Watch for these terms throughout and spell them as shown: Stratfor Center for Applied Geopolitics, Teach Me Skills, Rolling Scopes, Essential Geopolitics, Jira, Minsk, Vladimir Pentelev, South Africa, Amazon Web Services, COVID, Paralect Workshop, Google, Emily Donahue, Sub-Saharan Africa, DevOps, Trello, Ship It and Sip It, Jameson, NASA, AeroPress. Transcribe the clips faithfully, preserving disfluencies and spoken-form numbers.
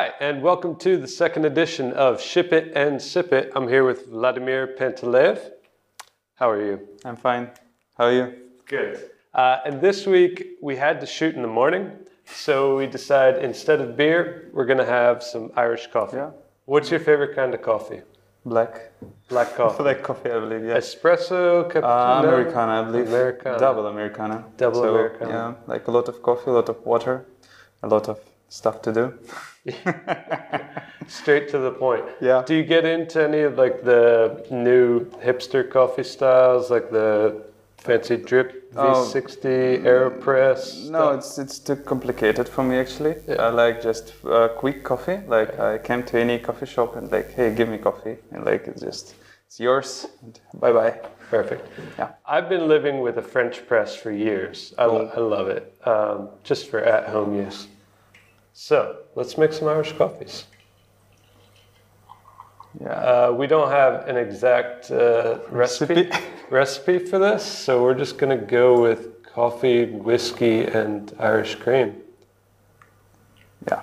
Hi, and welcome to the second edition of Ship It and Sip It. I'm here with Vladimir Pentelev. How are you? I'm fine. How are you? Good. Uh, and this week we had to shoot in the morning, so we decided instead of beer, we're going to have some Irish coffee. Yeah. What's your favorite kind of coffee? Black. Black coffee. Black coffee, I believe, yeah. Espresso, cappuccino? Uh, Americana, I believe. Americana. Double Americana. Double so, Americana. Yeah, like a lot of coffee, a lot of water, a lot of stuff to do. Straight to the point. Yeah. Do you get into any of like the new hipster coffee styles, like the fancy drip V sixty oh, AeroPress? No, stuff? it's it's too complicated for me actually. Yeah. I like just uh, quick coffee. Like I came to any coffee shop and like, hey, give me coffee, and like it's just it's yours. And bye bye. Perfect. Yeah. I've been living with a French press for years. I, cool. I love it. Um, just for at home use. So, let's make some Irish coffees. Yeah. Uh, we don't have an exact uh, recipe recipe for this, so we're just going to go with coffee, whiskey, and Irish cream. Yeah.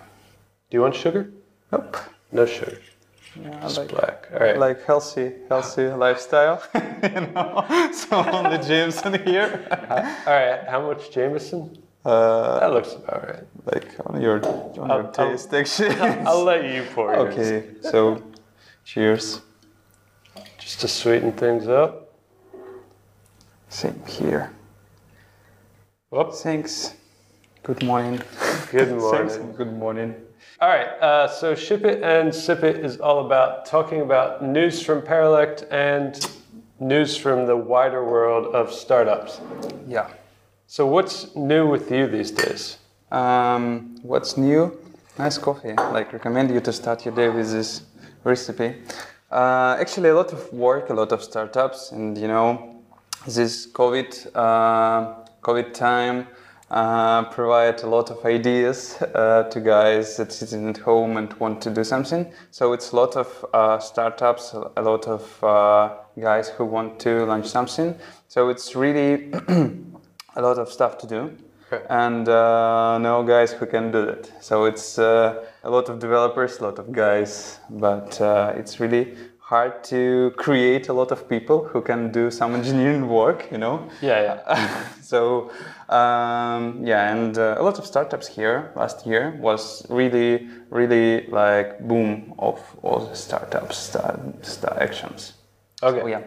Do you want sugar? Nope. No sugar. Yeah, just like, black. All right. Like healthy, healthy lifestyle. You know, so only Jameson here. All right. How much Jameson? Uh, that looks about right. Like on your, on your taste, actually. I'll, I'll let you pour yours. Okay, so cheers. Just to sweeten things up. Same here. Whoop. Thanks. Good morning. Good morning. Thanks. Good morning. All right, uh, so Ship It and Sip It is all about talking about news from Paralect and news from the wider world of startups. Yeah. So what's new with you these days? Um, what's new? Nice coffee. Like, recommend you to start your day with this recipe. Uh, actually, a lot of work, a lot of startups, and you know, this COVID uh, COVID time uh, provide a lot of ideas uh, to guys that sitting at home and want to do something. So it's a lot of uh, startups, a lot of uh, guys who want to launch something. So it's really a lot of stuff to do, okay. and uh, no guys who can do that. So it's uh, a lot of developers, a lot of guys, but uh, it's really hard to create a lot of people who can do some engineering work, you know? Yeah, yeah. So, um, yeah, and uh, a lot of startups here last year was really, really like boom of all the startups, star, star actions. Okay. So, yeah.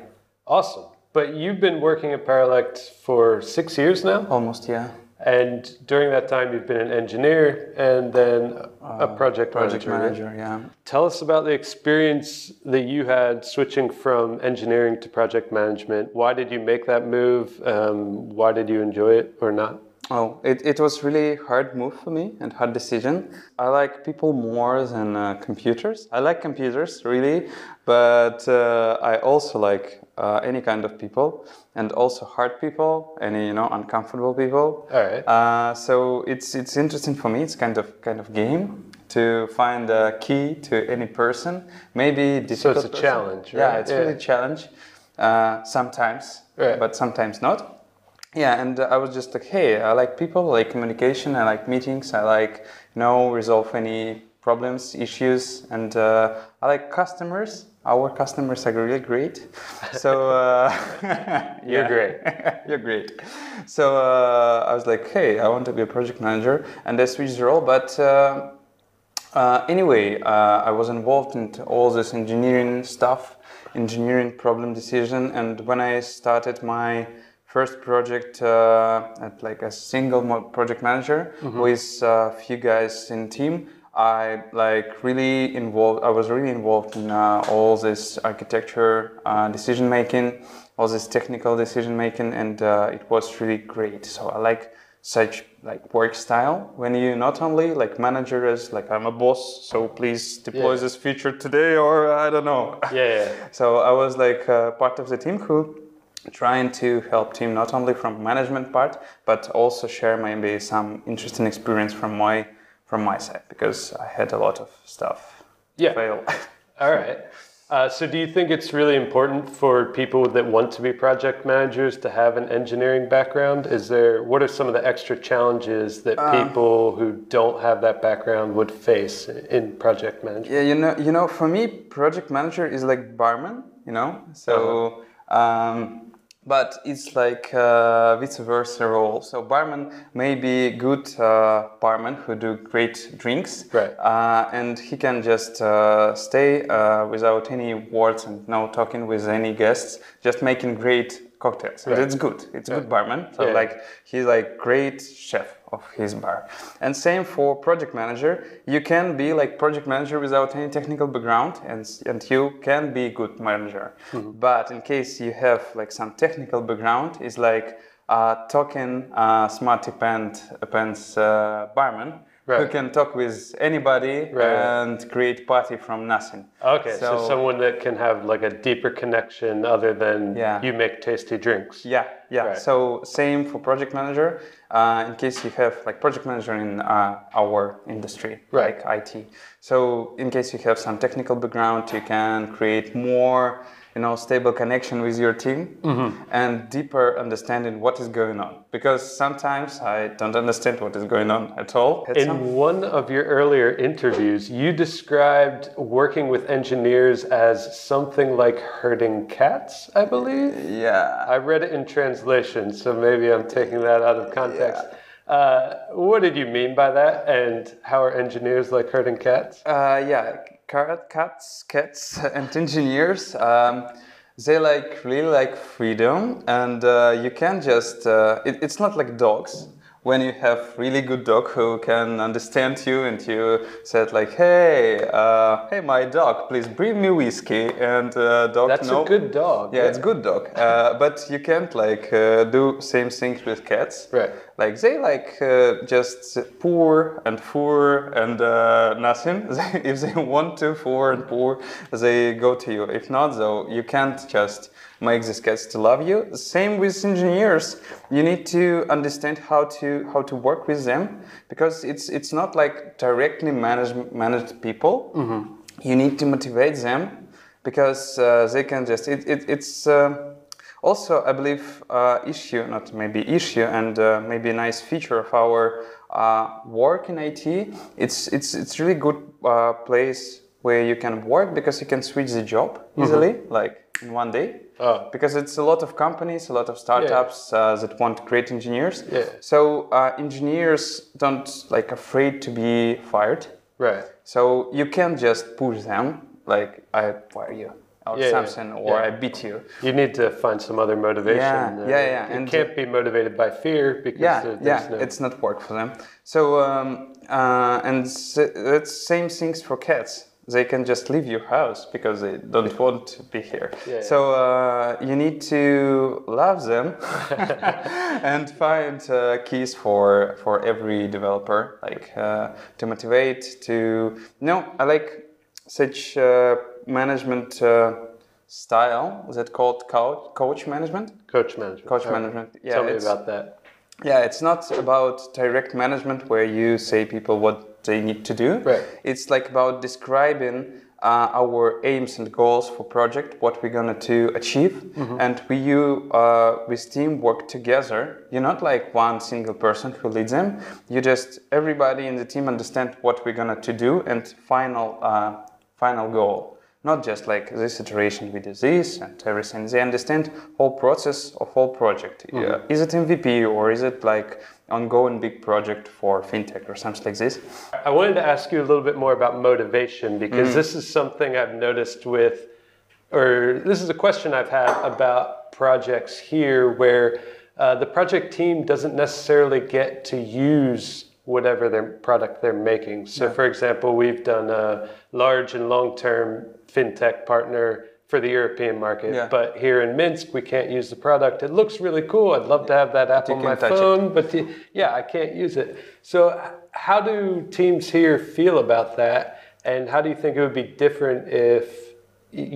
Awesome. But you've been working at Paralect for six years now? Almost, yeah. And during that time, you've been an engineer and then a project, uh, project manager. Project manager, yeah. Tell us about the experience that you had switching from engineering to project management. Why did you make that move? Um, why did you enjoy it or not? Oh, it, it was really hard move for me and hard decision. I like people more than uh, computers. I like computers, really, but uh, I also like uh, any kind of people, and also hard people, any, you know, uncomfortable people. All right. Uh, so it's it's interesting for me. It's kind of kind of game to find a key to any person. Maybe difficult. So it's a person. Challenge, right? Yeah, it's yeah. really a challenge uh, sometimes, right. But sometimes not. Yeah, and uh, I was just like, hey, I like people, I like communication, I like meetings, I like, you know, resolve any problems, issues, and uh, I like customers. Our customers are really great. So, uh, you're great. You're great. So, uh, I was like, hey, I want to be a project manager, and I switched the role, but uh, uh, anyway, uh, I was involved in all this engineering stuff, engineering problem decision, and when I started my first project uh, at like a single project manager mm-hmm. with a uh, few guys in team. I like really involved. I was really involved in uh, all this architecture uh, decision making, all this technical decision making, and uh, it was really great. So I like such like work style when you not only like manager is like I'm a boss, so please deploy yeah. this feature today or I don't know. Yeah. yeah. So I was like uh, part of the team who. Trying to help team not only from management part, but also share maybe some interesting experience from my from my side because I had a lot of stuff. Yeah. Fail. All right. Uh, so do you think it's really important for people that want to be project managers to have an engineering background? Is there, what are some of the extra challenges that um, people who don't have that background would face in project management? Yeah, you know, you know, for me, project manager is like barman, you know? So, uh-huh. um, but it's like uh, vice versa role. So barman may be good uh, barman who do great drinks, right. uh, and he can just uh, stay uh, without any words and no talking with any guests, just making great cocktails. Right. And it's good. It's yeah. good barman. So yeah. like he's like great chef of his bar. And same for project manager. You can be like project manager without any technical background, and and you can be good manager. Mm-hmm. But in case you have like some technical background, it's like uh, talking uh, smart depend, depends uh, barman. Right. Who can talk with anybody right. and create party from nothing. Okay, so, so someone that can have like a deeper connection other than yeah. you make tasty drinks. Yeah, yeah. Right. So same for project manager. Uh, in case you have like project manager in uh, our industry, right. like I T. So in case you have some technical background, you can create more, you know, stable connection with your team mm-hmm. and deeper understanding what is going on. Because sometimes I don't understand what is going on at all. At In some... one of your earlier interviews, you described working with engineers as something like herding cats, I believe? Yeah. I read it in translation, so maybe I'm taking that out of context. Yeah. Uh, what did you mean by that? And how are engineers like herding cats? Uh, yeah. Cats, cats, and engineers, um, they like really like freedom, and uh, you can just, uh, it, it's not like dogs. When you have really good dog who can understand you and you said like, hey, uh, hey, my dog, please bring me whiskey, and uh, dog, That's no. a good dog. Yeah, yeah. It's good dog, uh, but you can't like uh, do same things with cats. Right. Like they like uh, just pour and pour and uh, nothing. If they want to pour and pour, they go to you. If not, though, you can't just make these cats to love you. Same with engineers. You need to understand how to how to work with them, because it's it's not like directly managed managed people. Mm-hmm. You need to motivate them, because uh, they can just it, it it's. Uh, Also, I believe uh, issue, not maybe issue, and uh, maybe a nice feature of our uh, work in I T. It's it's it's really good uh, place where you can work, because you can switch the job easily, mm-hmm. like in one day. Oh. Because it's a lot of companies, a lot of startups yeah. uh, that want great engineers. Yeah. So uh, engineers don't like afraid to be fired. Right. So you can't just push them like I fire you. Or yeah, something, yeah, or yeah. I beat you. You need to find some other motivation. Yeah, uh, yeah, yeah. You and can't be motivated by fear, because yeah, there, there's yeah, no... it's not work for them. So, um, uh, and so it's same things for cats. They can just leave your house because they don't want to be here. Yeah, yeah. So uh, you need to love them and find uh, keys for for every developer, like uh, to motivate. To no, I like such. Uh, management uh, style, is it called coach, coach management? Coach management. Coach All management, right. yeah. Tell me about that. Yeah, it's not about direct management where you say people what they need to do. Right. It's like about describing uh, our aims and goals for project, what we're going to achieve. Mm-hmm. And we, you, uh, with team work together. You're not like one single person who leads them. You just, everybody in the team understand what we're going to do and final, uh, final goal. Not just like this iteration, we do this and everything. They understand whole process of whole project. Mm-hmm. Yeah. Is it M V P or is it like ongoing big project for fintech or something like this? I wanted to ask you a little bit more about motivation, because mm. this is something I've noticed with, or this is a question I've had about projects here, where uh, the project team doesn't necessarily get to use whatever their product they're making. So yeah. for example, we've done a large and long-term fintech partner for the European market, yeah. but here in Minsk, we can't use the product. It looks really cool. I'd love yeah. to have that app but on my phone, it. but the, yeah, I can't use it. So how do teams here feel about that? And how do you think it would be different if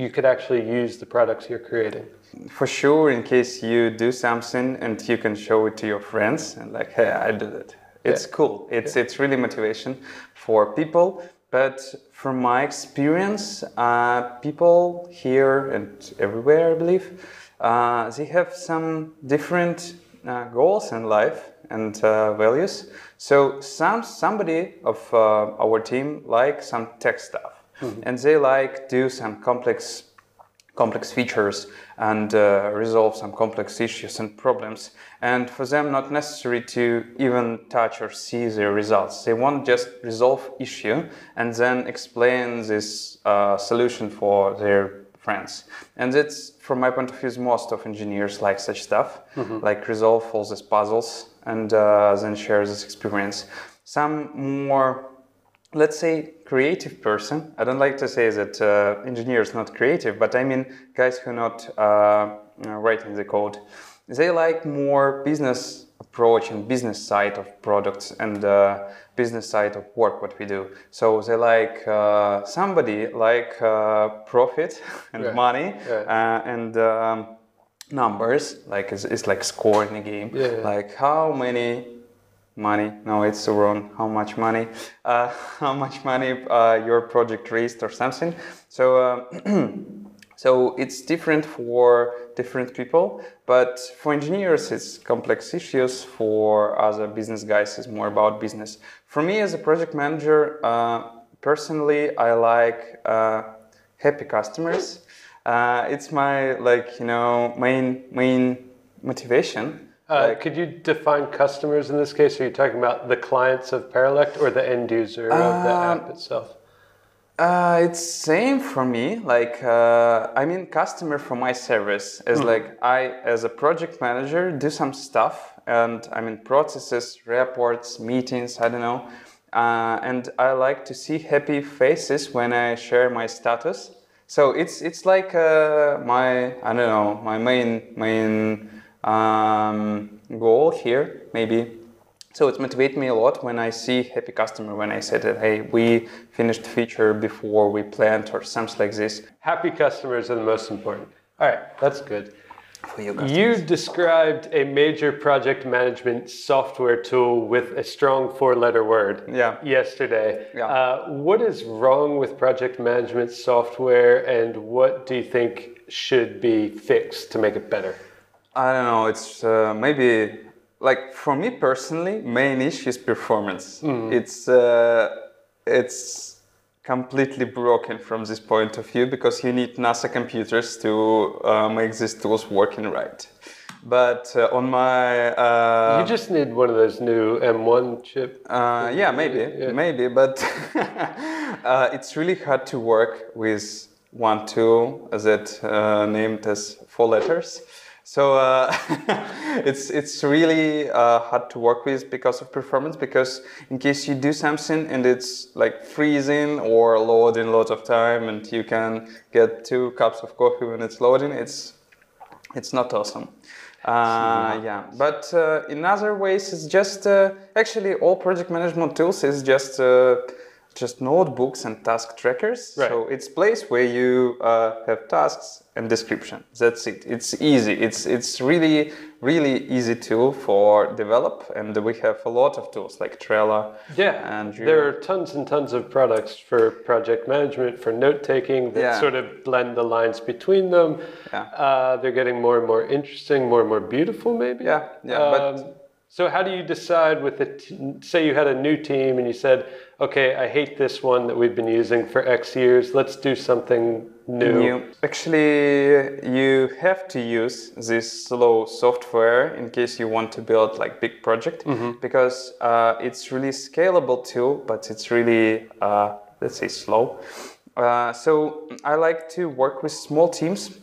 you could actually use the products you're creating? For sure, in case you do something and you can show it to your friends and like, hey, I did it. It's yeah. cool. It's yeah. it's really motivation for people. but from my experience, uh, people here and everywhere, I believe, uh, they have some different uh, goals in life and uh, values. So some somebody of uh, our team like some tech stuff, mm-hmm. and they like do some complex complex features and uh, resolve some complex issues and problems. And for them, not necessary to even touch or see the results. They want just resolve issue and then explain this uh, solution for their friends. And that's, from my point of view, most of engineers like such stuff, mm-hmm. like resolve all these puzzles and uh, then share this experience. Some more, let's say, creative person. I don't like to say that uh, engineers not creative, but I mean guys who are not uh, writing the code. They like more business approach and business side of products and uh, business side of work, what we do. So they like uh, somebody like uh, profit and yeah. money yeah. Uh, and um, numbers, like it's, it's like score in a game, yeah, yeah. like how many money, no, it's wrong, how much money, uh, how much money uh, your project raised or something. So, uh, so it's different for different people, but for engineers, it's complex issues. For other business guys, it's more about business. For me as a project manager, uh, personally, I like uh, happy customers. Uh, it's my, like, you know, main, main motivation. Uh, like, could you define customers in this case? Are you talking about the clients of Paralect or the end user uh, of the app itself? Uh, it's same for me. Like uh, I mean, customer for my service is mm-hmm. like I, as a project manager, do some stuff and I mean processes, reports, meetings. I don't know, uh, and I like to see happy faces when I share my status. So it's it's like uh, my I don't know my main main. Um, goal here, maybe. So it motivates me a lot when I see happy customer, when I said that, hey, we finished feature before we planned or something like this. Happy customers are the most important. All right, that's good. For you, you described a major project management software tool with a strong four-letter word yeah. yesterday. Yeah. Uh, what is wrong with project management software and what do you think should be fixed to make it better? I don't know, it's uh, maybe, like for me personally, main issue is performance. Mm. It's uh, it's completely broken from this point of view because you need NASA computers to uh, make these tools working right. But uh, on my... Uh, you just need one of those new M one chip. Uh, yeah, maybe, yeah. maybe, but uh, it's really hard to work with one tool that uh, named as four letters. So uh, it's it's really uh, hard to work with because of performance, because in case you do something and it's like freezing or loading lots of time and you can get two cups of coffee when it's loading, it's it's not awesome. Uh, yeah, but uh, in other ways it's just uh, actually all project management tools is just uh, just notebooks and task trackers. Right. So it's place where you uh, have tasks and description. That's it. It's easy. It's it's really, really easy tool for develop. And we have a lot of tools like Trello. Yeah, and Jira. There are tons and tons of products for project management, for note-taking that yeah. sort of blend the lines between them. Yeah. Uh, they're getting more and more interesting, more and more beautiful maybe. Yeah, yeah. Um, but so how do you decide with the, t say you had a new team and you said, okay, I hate this one that we've been using for X years, let's do something new. new. Actually, you have to use this slow software in case you want to build like big project, mm-hmm. because uh, it's really scalable too, but it's really, uh, let's say, slow. Uh, so I like to work with small teams,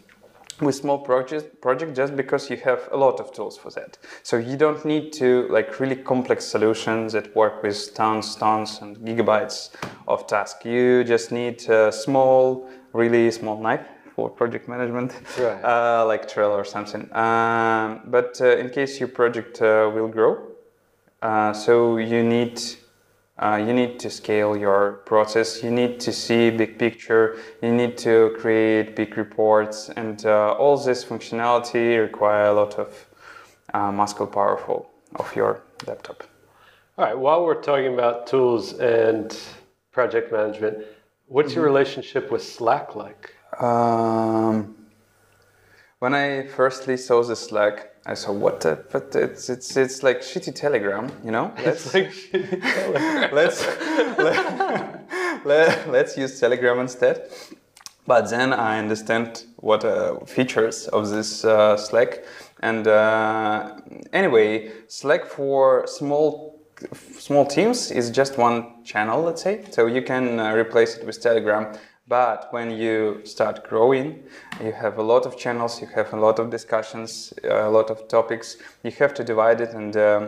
with small project, project just because you have a lot of tools for that. So you don't need to like really complex solutions that work with tons, tons and gigabytes of tasks. You just need a small, really small knife for project management, right. uh, like Trello or something. Um, but uh, in case your project uh, will grow, uh, so you need Uh, you need to scale your process, you need to see big picture, you need to create big reports, and uh, all this functionality require a lot of uh, muscle power of your laptop. All right, while we're talking about tools and project management. What's your relationship with Slack like? Um, when I firstly saw the Slack, I saw what the, but it's it's it's like shitty Telegram, you know. Let's, it's like shitty Telegram. let's let, let, let's use Telegram instead. But then I understand what uh, features of this uh, Slack, and uh, anyway, Slack for small small teams is just one channel, let's say. So you can uh, replace it with Telegram. But when you start growing, you have a lot of channels, you have a lot of discussions, a lot of topics. You have to divide it, and um,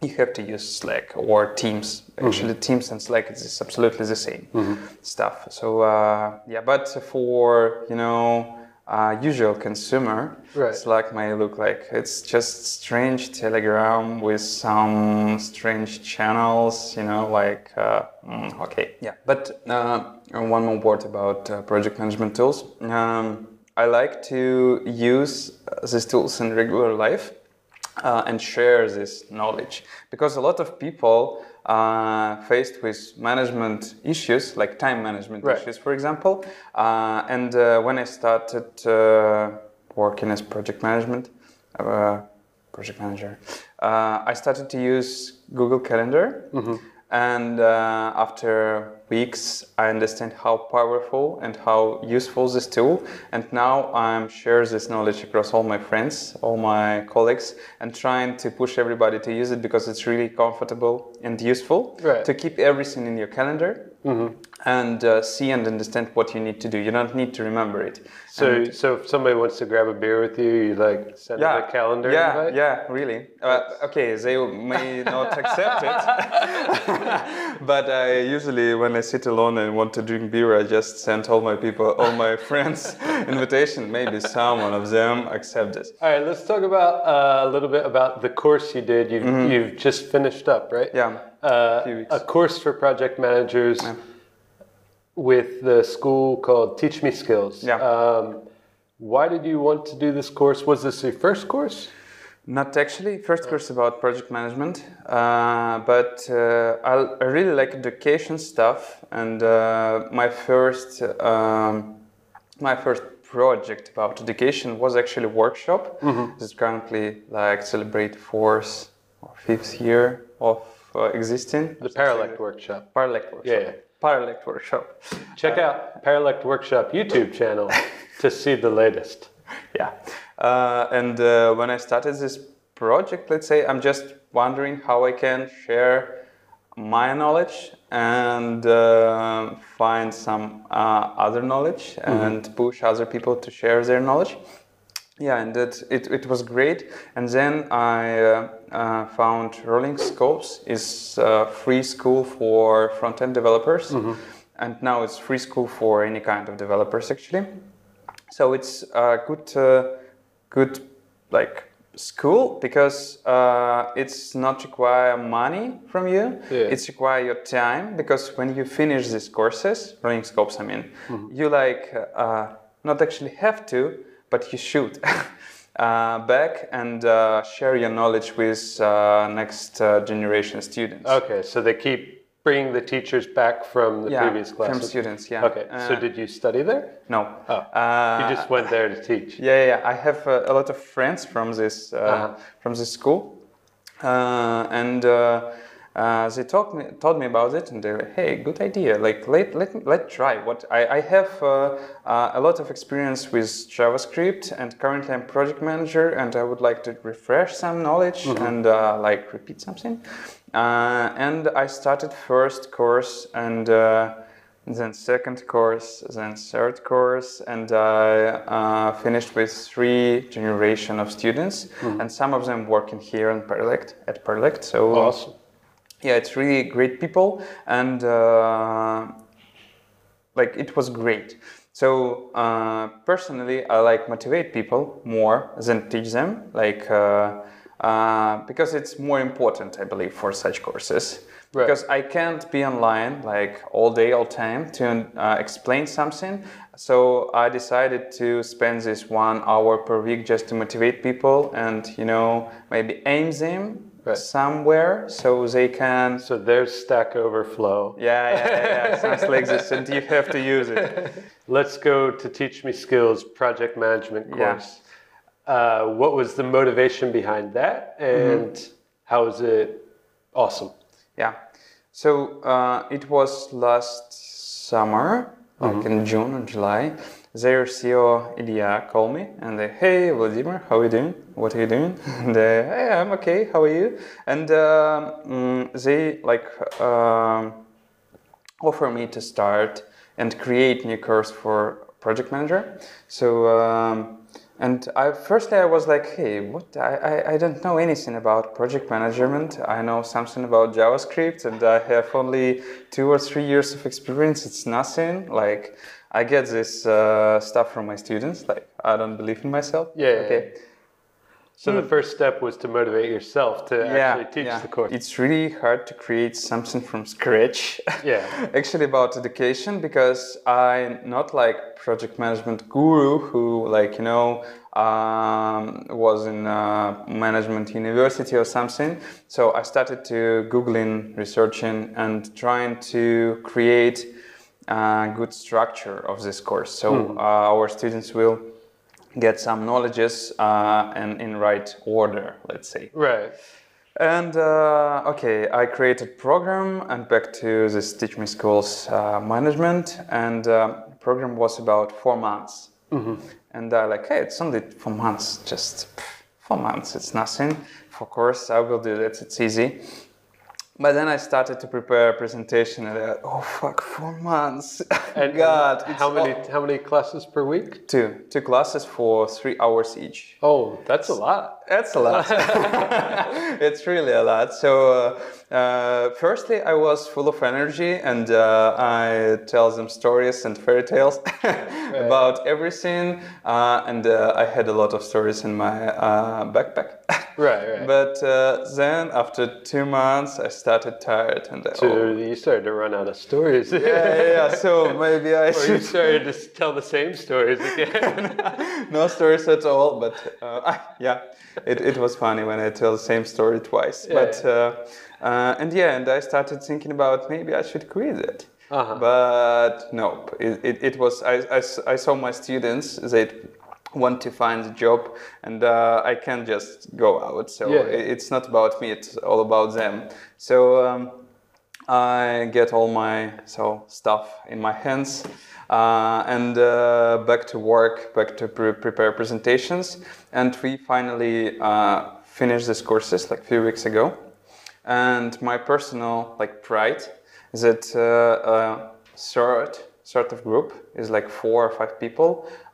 you have to use Slack or Teams. Actually, mm-hmm. Teams and Slack is absolutely the same mm-hmm. stuff. So uh, yeah, but for you know uh, usual consumer, right. Slack may look like it's just strange Telegram with some strange channels. You know, like uh, okay, yeah, but. Uh, And one more word about uh, project management tools. Um, I like to use these tools in regular life uh, and share this knowledge, because a lot of people uh, faced with management issues, like time management right. issues, for example. Uh, and uh, when I started uh, working as project management, uh, project manager, uh, I started to use Google Calendar. Mm-hmm. And uh, after weeks, I understand how powerful and how useful this tool. And now I'm sharing this knowledge across all my friends, all my colleagues, and trying to push everybody to use it, because it's really comfortable and useful right. to keep everything in your calendar mm-hmm. and uh, see and understand what you need to do. You don't need to remember it. So, and, so if somebody wants to grab a beer with you, you like send yeah, them a calendar yeah, invite? Yeah, yeah, really. Uh, okay, they may not accept it. But I usually, when I sit alone and want to drink beer, I just send all my people, all my friends, invitation. Maybe someone of them accept it. All right, let's talk about uh, a little bit about the course you did. You've, mm-hmm. you've just finished up, right? Yeah. Uh, a few weeks. A course for project managers yeah. with the school called Teach Me Skills. Yeah. Um, why did you want to do this course? Was this your first course? Not actually. First course about project management, uh, but uh, I'll, I really like education stuff. And uh, my first, um, my first project about education was actually a workshop. Mm-hmm. It's currently like celebrate fourth or fifth year of uh, existing. The Paralect Workshop. Paralect Workshop. Yeah. yeah. Paralect Workshop. Check uh, out Paralect Workshop YouTube channel to see the latest. Yeah. Uh, and uh, when I started this project, let's say, I'm just wondering how I can share my knowledge and uh, find some uh, other knowledge mm-hmm. and push other people to share their knowledge. Yeah, and it, it, it was great. And then I uh, uh, found Rolling Scopes is a free school for front-end developers. Mm-hmm. And now it's free school for any kind of developers, actually. So it's a good, uh, good like school, because uh, it's not require money from you. Yeah. It's require your time, because when you finish these courses, Rolling Scopes, I mean, mm-hmm. you like uh, not actually have to, but you should uh, back and uh, share your knowledge with uh, next uh, generation students. Okay, so they keep. Bring the teachers back from the yeah, previous classes? From students, yeah. Okay, uh, so did you study there? No. Oh, uh, you just went there to teach? Yeah, yeah, I have uh, a lot of friends from this, uh, uh-huh. from this school, uh, and uh, uh, they taught me, taught me about it, and they were, hey, good idea, like, let, let, let try. What I, I have uh, uh, a lot of experience with JavaScript, and currently I'm project manager, and I would like to refresh some knowledge mm-hmm. and uh, like repeat something. Uh, and I started first course, and uh, then second course, then third course, and I uh, finished with three generation of students, mm-hmm. and some of them working here in Paralect, at Paralect. So awesome. Yeah, it's really great people, and uh, like it was great. So uh, personally, I like motivate people more than teach them, like. Uh, Uh, because it's more important, I believe, for such courses. Right. Because I can't be online like all day, all time to uh, explain something. So I decided to spend this one hour per week just to motivate people and, you know, maybe aim them right. somewhere, so they can... So there's Stack Overflow. Yeah, yeah, yeah, yeah. Sounds like this, and you have to use it. Let's go to Teach Me Skills Project Management course. Yeah. Uh, what was the motivation behind that, and mm-hmm. how is it awesome? Yeah, so uh, it was last summer, like mm-hmm. in June or July. Their C E O, Ilya, called me and they, hey, Vladimir, how are you doing? What are you doing? And they, hey, I'm okay, how are you? And um, they like uh, offer me to start and create new course for project manager. So, um, and I, firstly I was like, hey, what? I, I, I don't know anything about project management. I know something about JavaScript and I have only two or three years of experience. It's nothing like... I get this uh, stuff from my students, like, I don't believe in myself. Yeah. Okay. Yeah. So mm. the first step was to motivate yourself to yeah, actually teach yeah. the course. It's really hard to create something from scratch. Yeah. Actually about education, because I'm not like project management guru who like, you know, um, was in uh, management university or something. So I started to Googling, researching and trying to create Uh, good structure of this course, so mm. uh, our students will get some knowledges uh, and in right order, let's say. Right. And uh, okay, I created program and back to this Teach Me Skills uh, management, and uh, program was about four months. Mm-hmm. And I like, hey, it's only four months, just pff, four months, it's nothing. Of course, I will do that. It's easy. But then I started to prepare a presentation, and I, oh fuck, four months! And God, and how many all... how many classes per week? Two, two classes for three hours each. Oh, that's a lot. That's a lot. It's really a lot. So, uh, uh, firstly, I was full of energy, and uh, I tell them stories and fairy tales right. about everything, uh, and uh, I had a lot of stories in my uh, backpack. Right, right. But uh, then after two months, I started tired, and I, so oh. you started to run out of stories. yeah, yeah, yeah. So maybe I or should. You started to tell the same stories again. No stories at all, but uh, I, yeah, it it was funny when I tell the same story twice. Yeah, but yeah. Uh, uh, and yeah, and I started thinking about maybe I should quit it. Uh-huh. But nope, it it, it was I, I I saw my students they. want to find a job, and uh, I can't just go out. So yeah. It's not about me; it's all about them. So um, I get all my so stuff in my hands, uh, and uh, back to work, back to pre prepare presentations, and we finally uh, finished these courses like a few weeks ago. And my personal like pride is that uh, uh, third. sort of group is like four or five people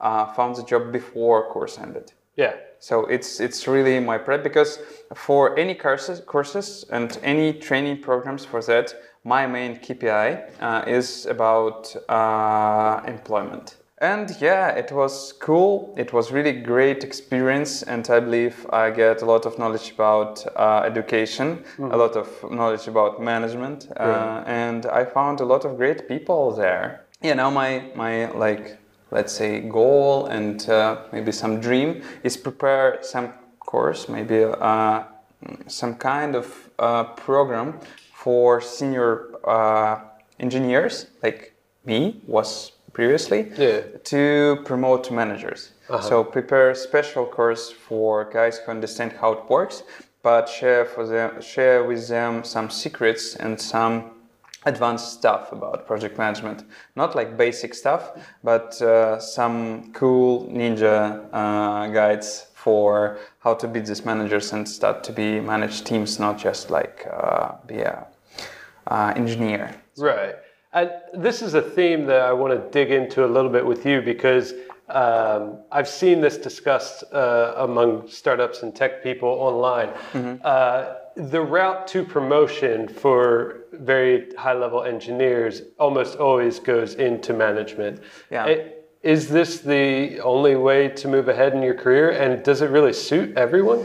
uh, found the job before course ended. Yeah. So it's it's really my prep, because for any courses courses and any training programs for that, my main K P I uh, is about uh, employment. And yeah, it was cool. It was really great experience, and I believe I get a lot of knowledge about uh, education, mm-hmm. a lot of knowledge about management, uh, yeah. and I found a lot of great people there. Yeah, now my, my like, let's say, goal and uh, maybe some dream is prepare some course, maybe uh, some kind of uh, program for senior uh, engineers, like me was previously, yeah. to promote managers. Uh-huh. So prepare a special course for guys who understand how it works, but share, for them, share with them some secrets and some advanced stuff about project management. Not like basic stuff, but uh, some cool ninja uh, guides for how to beat these managers and start to be manage teams, not just like uh, be a uh, engineer. Right. And this is a theme that I want to dig into a little bit with you, because um, I've seen this discussed uh, among startups and tech people online. Mm-hmm. uh, The route to promotion for very high-level engineers almost always goes into management. Yeah. It, is this the only way to move ahead in your career, and does it really suit everyone?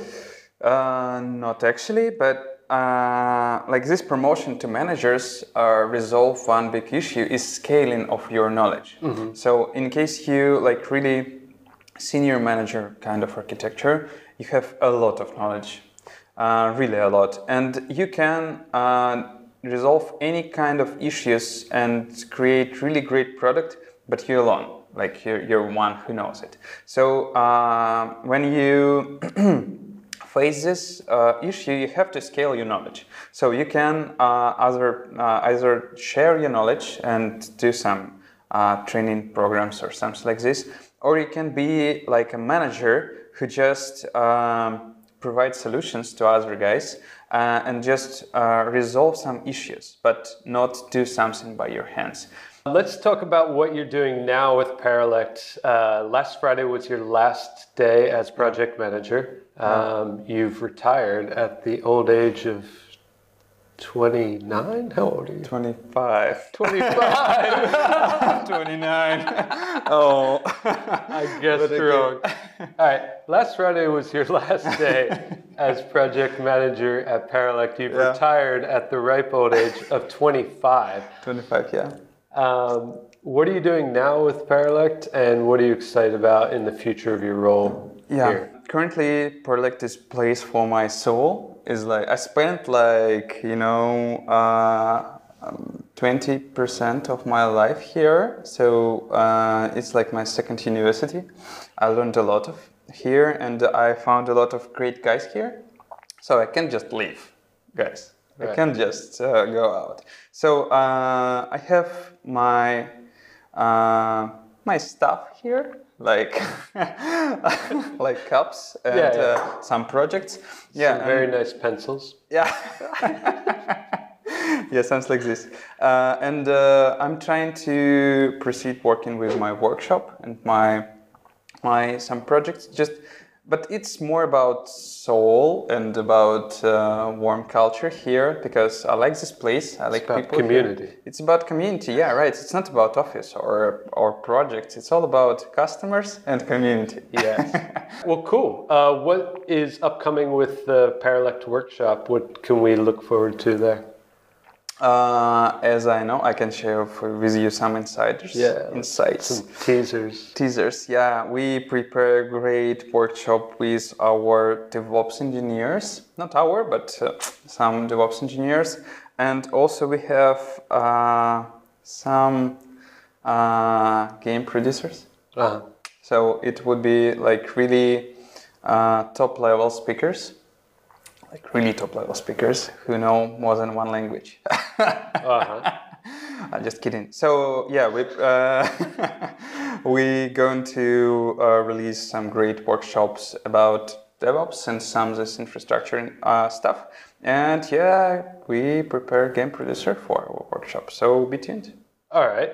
Uh, not actually, but uh, like this promotion to managers uh, resolve one big issue is scaling of your knowledge. Mm-hmm. So in case you like really senior manager kind of architecture, you have a lot of knowledge. uh, really a lot. And you can uh, resolve any kind of issues and create really great product, but you're alone, like you're, you're one who knows it. So uh, when you face this uh, issue, you have to scale your knowledge. So you can uh, either, uh, either share your knowledge and do some uh, training programs or something like this, or you can be like a manager who just um, provides solutions to other guys uh, and just uh, resolve some issues, but not do something by your hands. Let's talk about what you're doing now with Paralect. Uh, last Friday was your last day as project manager. Um, you've retired at the old age of twenty-nine? How old are you? twenty-five. twenty-five! twenty-nine. Oh, I guessed wrong. All right, last Friday was your last day as project manager at Paralect. You've yeah. retired at the ripe old age of twenty-five. twenty-five, yeah. Um, what are you doing now with Paralect, and what are you excited about in the future of your role yeah. here? Currently, Paralect is place for my soul. Is like I spent like you know twenty uh, percent of my life here, so uh, it's like my second university. I learned a lot of here, and I found a lot of great guys here. So I can't just leave, guys. Right. I can't just uh, go out. So uh, I have my uh, my stuff here. Like, like cups and yeah, yeah. Uh, some projects. Yeah, some very and, nice pencils. Yeah, yeah, sounds like this. Uh, and uh, I'm trying to proceed working with my workshop and my my some projects. Just, but it's more about soul and about uh, warm culture here, because I like this place. I like it's about people. Community. Here. It's about community. Yeah, right. It's not about office or or projects. It's all about customers and community. Yeah. Well, cool. Uh, what is upcoming with the Paralect Workshop? What can we look forward to there? Uh, as I know, I can share for, with you some insiders, yeah, insights, some teasers. Teasers, yeah. We prepare a great workshop with our DevOps engineers, not our, but uh, some DevOps engineers, and also we have uh, some uh, game producers. Uh-huh. So it would be like really uh, top-level speakers. Like really top-level speakers who know more than one language. Uh-huh. I'm just kidding. So yeah, we uh, we going to uh, release some great workshops about DevOps and some of this infrastructure uh, stuff. And yeah, we prepare game producer for our workshop. So be tuned. All right,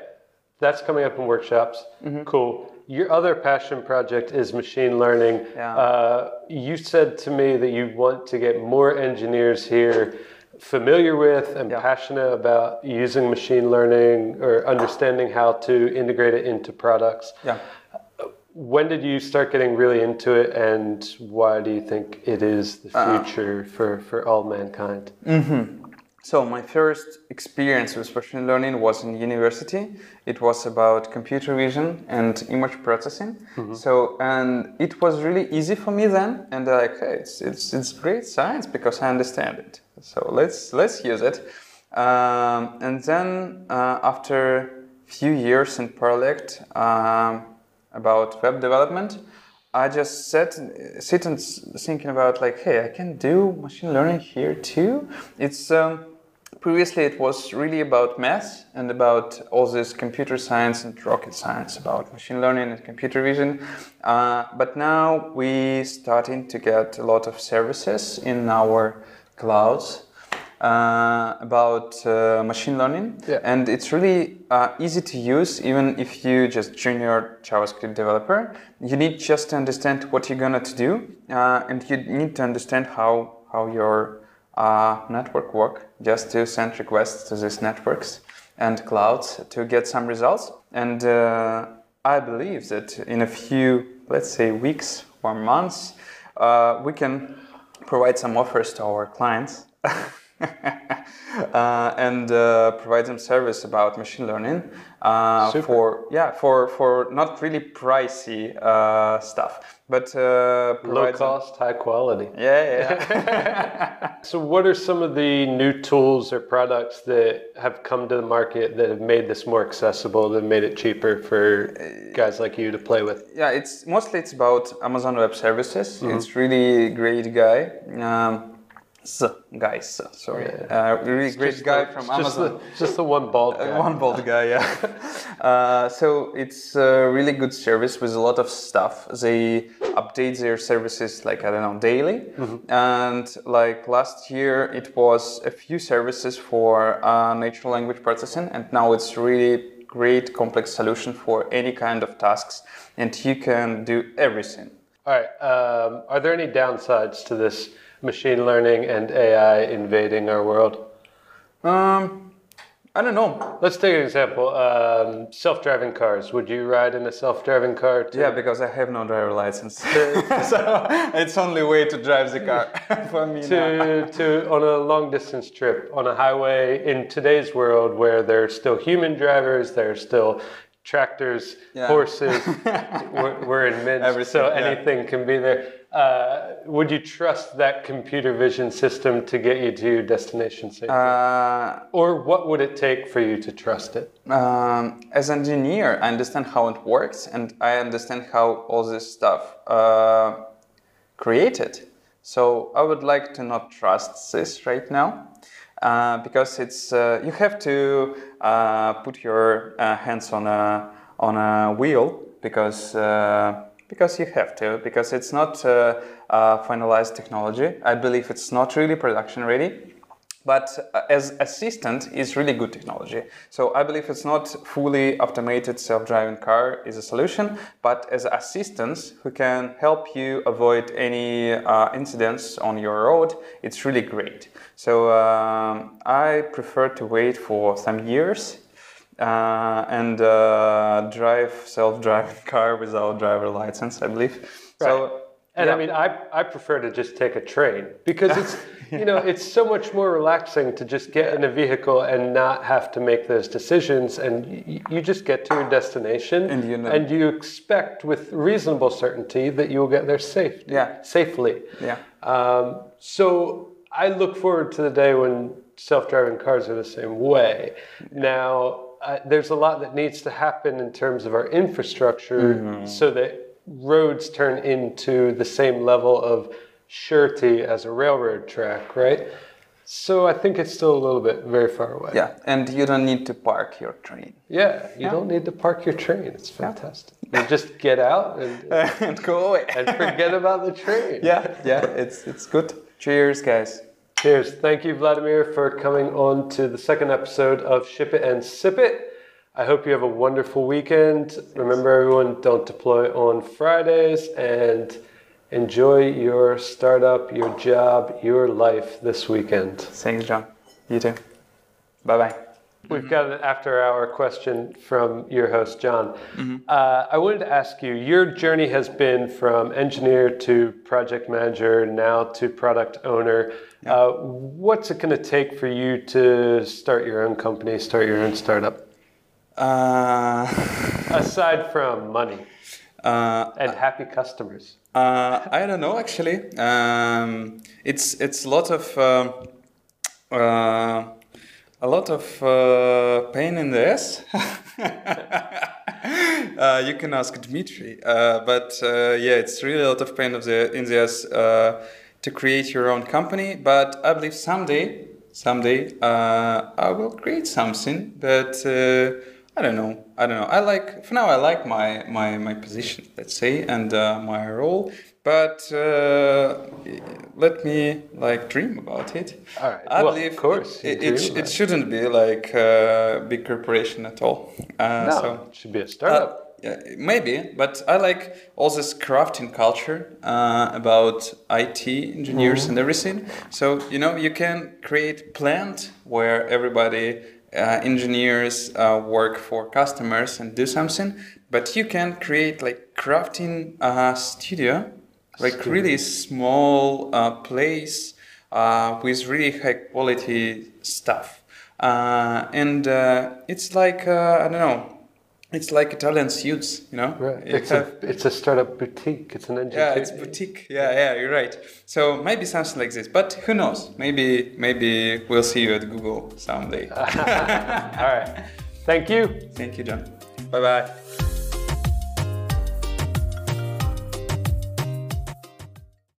that's coming up in workshops. Mm-hmm. Cool. Your other passion project is machine learning. Yeah. Uh, you said to me that you want to get more engineers here familiar with and yeah. passionate about using machine learning or understanding how to integrate it into products. Yeah. When did you start getting really into it, and why do you think it is the future uh, for, for all mankind? Mm-hmm. So my first experience with machine learning was in university. It was about computer vision and image processing. Mm-hmm. So, and it was really easy for me then. And like, hey, it's, it's, it's great science because I understand it. So let's, let's use it. Um, and then uh, after a few years in Paralect um, about web development, I just sat, sit and thinking about like, hey, I can do machine learning here too. It's... Um, Previously, it was really about math and about all this computer science and rocket science about machine learning and computer vision. Uh, but now we're starting to get a lot of services in our clouds uh, about uh, machine learning. Yeah. And it's really uh, easy to use, even if you're just junior JavaScript developer. You need just to understand what you're going to do, uh, and you need to understand how, how your Uh, network work, just to send requests to these networks and clouds to get some results. And uh, I believe that in a few, let's say, weeks or months, uh, we can provide some offers to our clients uh, and uh, provide some service about machine learning uh, for yeah for for not really pricey uh, stuff, but uh, low cost, high quality. Yeah, yeah. So, what are some of the new tools or products that have come to the market that have made this more accessible, that made it cheaper for guys like you to play with? Yeah, it's mostly it's about Amazon Web Services. Mm-hmm. It's really great guy. Um, So, guys, sorry, yeah. uh, really it's great guy the, from Amazon. Just the, just the one bald guy. Uh, one bald guy, yeah. uh, so it's a really good service with a lot of stuff. They update their services like, I don't know, daily. Mm-hmm. And like last year, it was a few services for uh, natural language processing. And now it's really great complex solution for any kind of tasks. And you can do everything. All right. Um, are there any downsides to this? Machine learning and A I invading our world? Um, I don't know. Let's take an example. Um, self-driving cars. Would you ride in a self-driving car? Too? Yeah, because I have no driver license. So it's only way to drive the car for me. To, to on a long-distance trip on a highway in today's world where there are still human drivers, there are still tractors, yeah. horses. we're, we're in Minsk, Everything, so anything yeah. can be there. Uh, would you trust that computer vision system to get you to your destination safely? Uh, or what would it take for you to trust it? Um, as an engineer, I understand how it works and I understand how all this stuff uh, created. So I would like to not trust this right now. Uh, because it's uh, you have to uh, put your uh, hands on a on a wheel because uh, because you have to, because it's not uh, uh, finalized technology. I believe it's not really production ready, but uh, as assistant is really good technology. So I believe it's not fully automated self-driving car is a solution, but as assistants who can help you avoid any uh, incidents on your road, it's really great. So um, I prefer to wait for some years uh, and uh, drive self-driving car without driver license, I believe. Right. So, and yeah. I mean, I, I prefer to just take a train because it's, yeah. you know, it's so much more relaxing to just get in a vehicle and not have to make those decisions. And you, you just get to your destination and you, know. and you expect with reasonable certainty that you will get there safe, yeah. safely. Yeah. Um, so... I look forward to the day when self-driving cars are the same way. Now, uh, there's a lot that needs to happen in terms of our infrastructure mm-hmm. so that roads turn into the same level of surety as a railroad track, right? So I think it's still a little bit very far away. Yeah, and you don't need to park your train. Yeah, you yeah. don't need to park your train. It's fantastic. Yeah. You just get out and, and go away. And forget about the train. Yeah, yeah, it's it's good. Cheers, guys. Cheers. Thank you, Vladimir, for coming on to the second episode of Ship It and Sip It. I hope you have a wonderful weekend. Thanks. Remember, everyone, don't deploy on Fridays and enjoy your startup, your job, your life this weekend. Thanks, John. You too. Bye-bye. We've got an after-hour question from your host, John. Mm-hmm. Uh, I wanted to ask you, your journey has been from engineer to project manager, now to product owner. Yeah. Uh, what's it going to take for you to start your own company, start your own startup? Uh... Aside from money uh, and happy customers. Uh, I don't know, actually. Um, it's, it's a lot of... Um, uh, A lot of uh, pain in the ass. uh, you can ask Dmitry, uh, but uh, yeah, it's really a lot of pain of the, in the ass uh, to create your own company. But I believe someday, someday uh, I will create something. But uh, I don't know. I don't know. I like for now. I like my my my position, let's say, and uh, my role. But uh, let me like dream about it. All right. I well, believe of course, it it, it, it shouldn't be like a big corporation at all. Uh, no, so, it should be a startup. Uh, maybe, but I like all this crafting culture uh, about I T engineers mm-hmm. and everything. So you know you can create plant where everybody uh, engineers uh, work for customers and do something, but you can create like crafting uh, studio. Like really small uh, place uh, with really high quality stuff. Uh, and uh, it's like, uh, I don't know, it's like Italian suits, you know? Right. It's, have, a, it's a startup boutique. It's an engineer. Yeah, it's boutique. Yeah, yeah, you're right. So maybe something like this, but who knows? Maybe, maybe we'll see you at Google someday. All right. Thank you. Thank you, John. Bye-bye.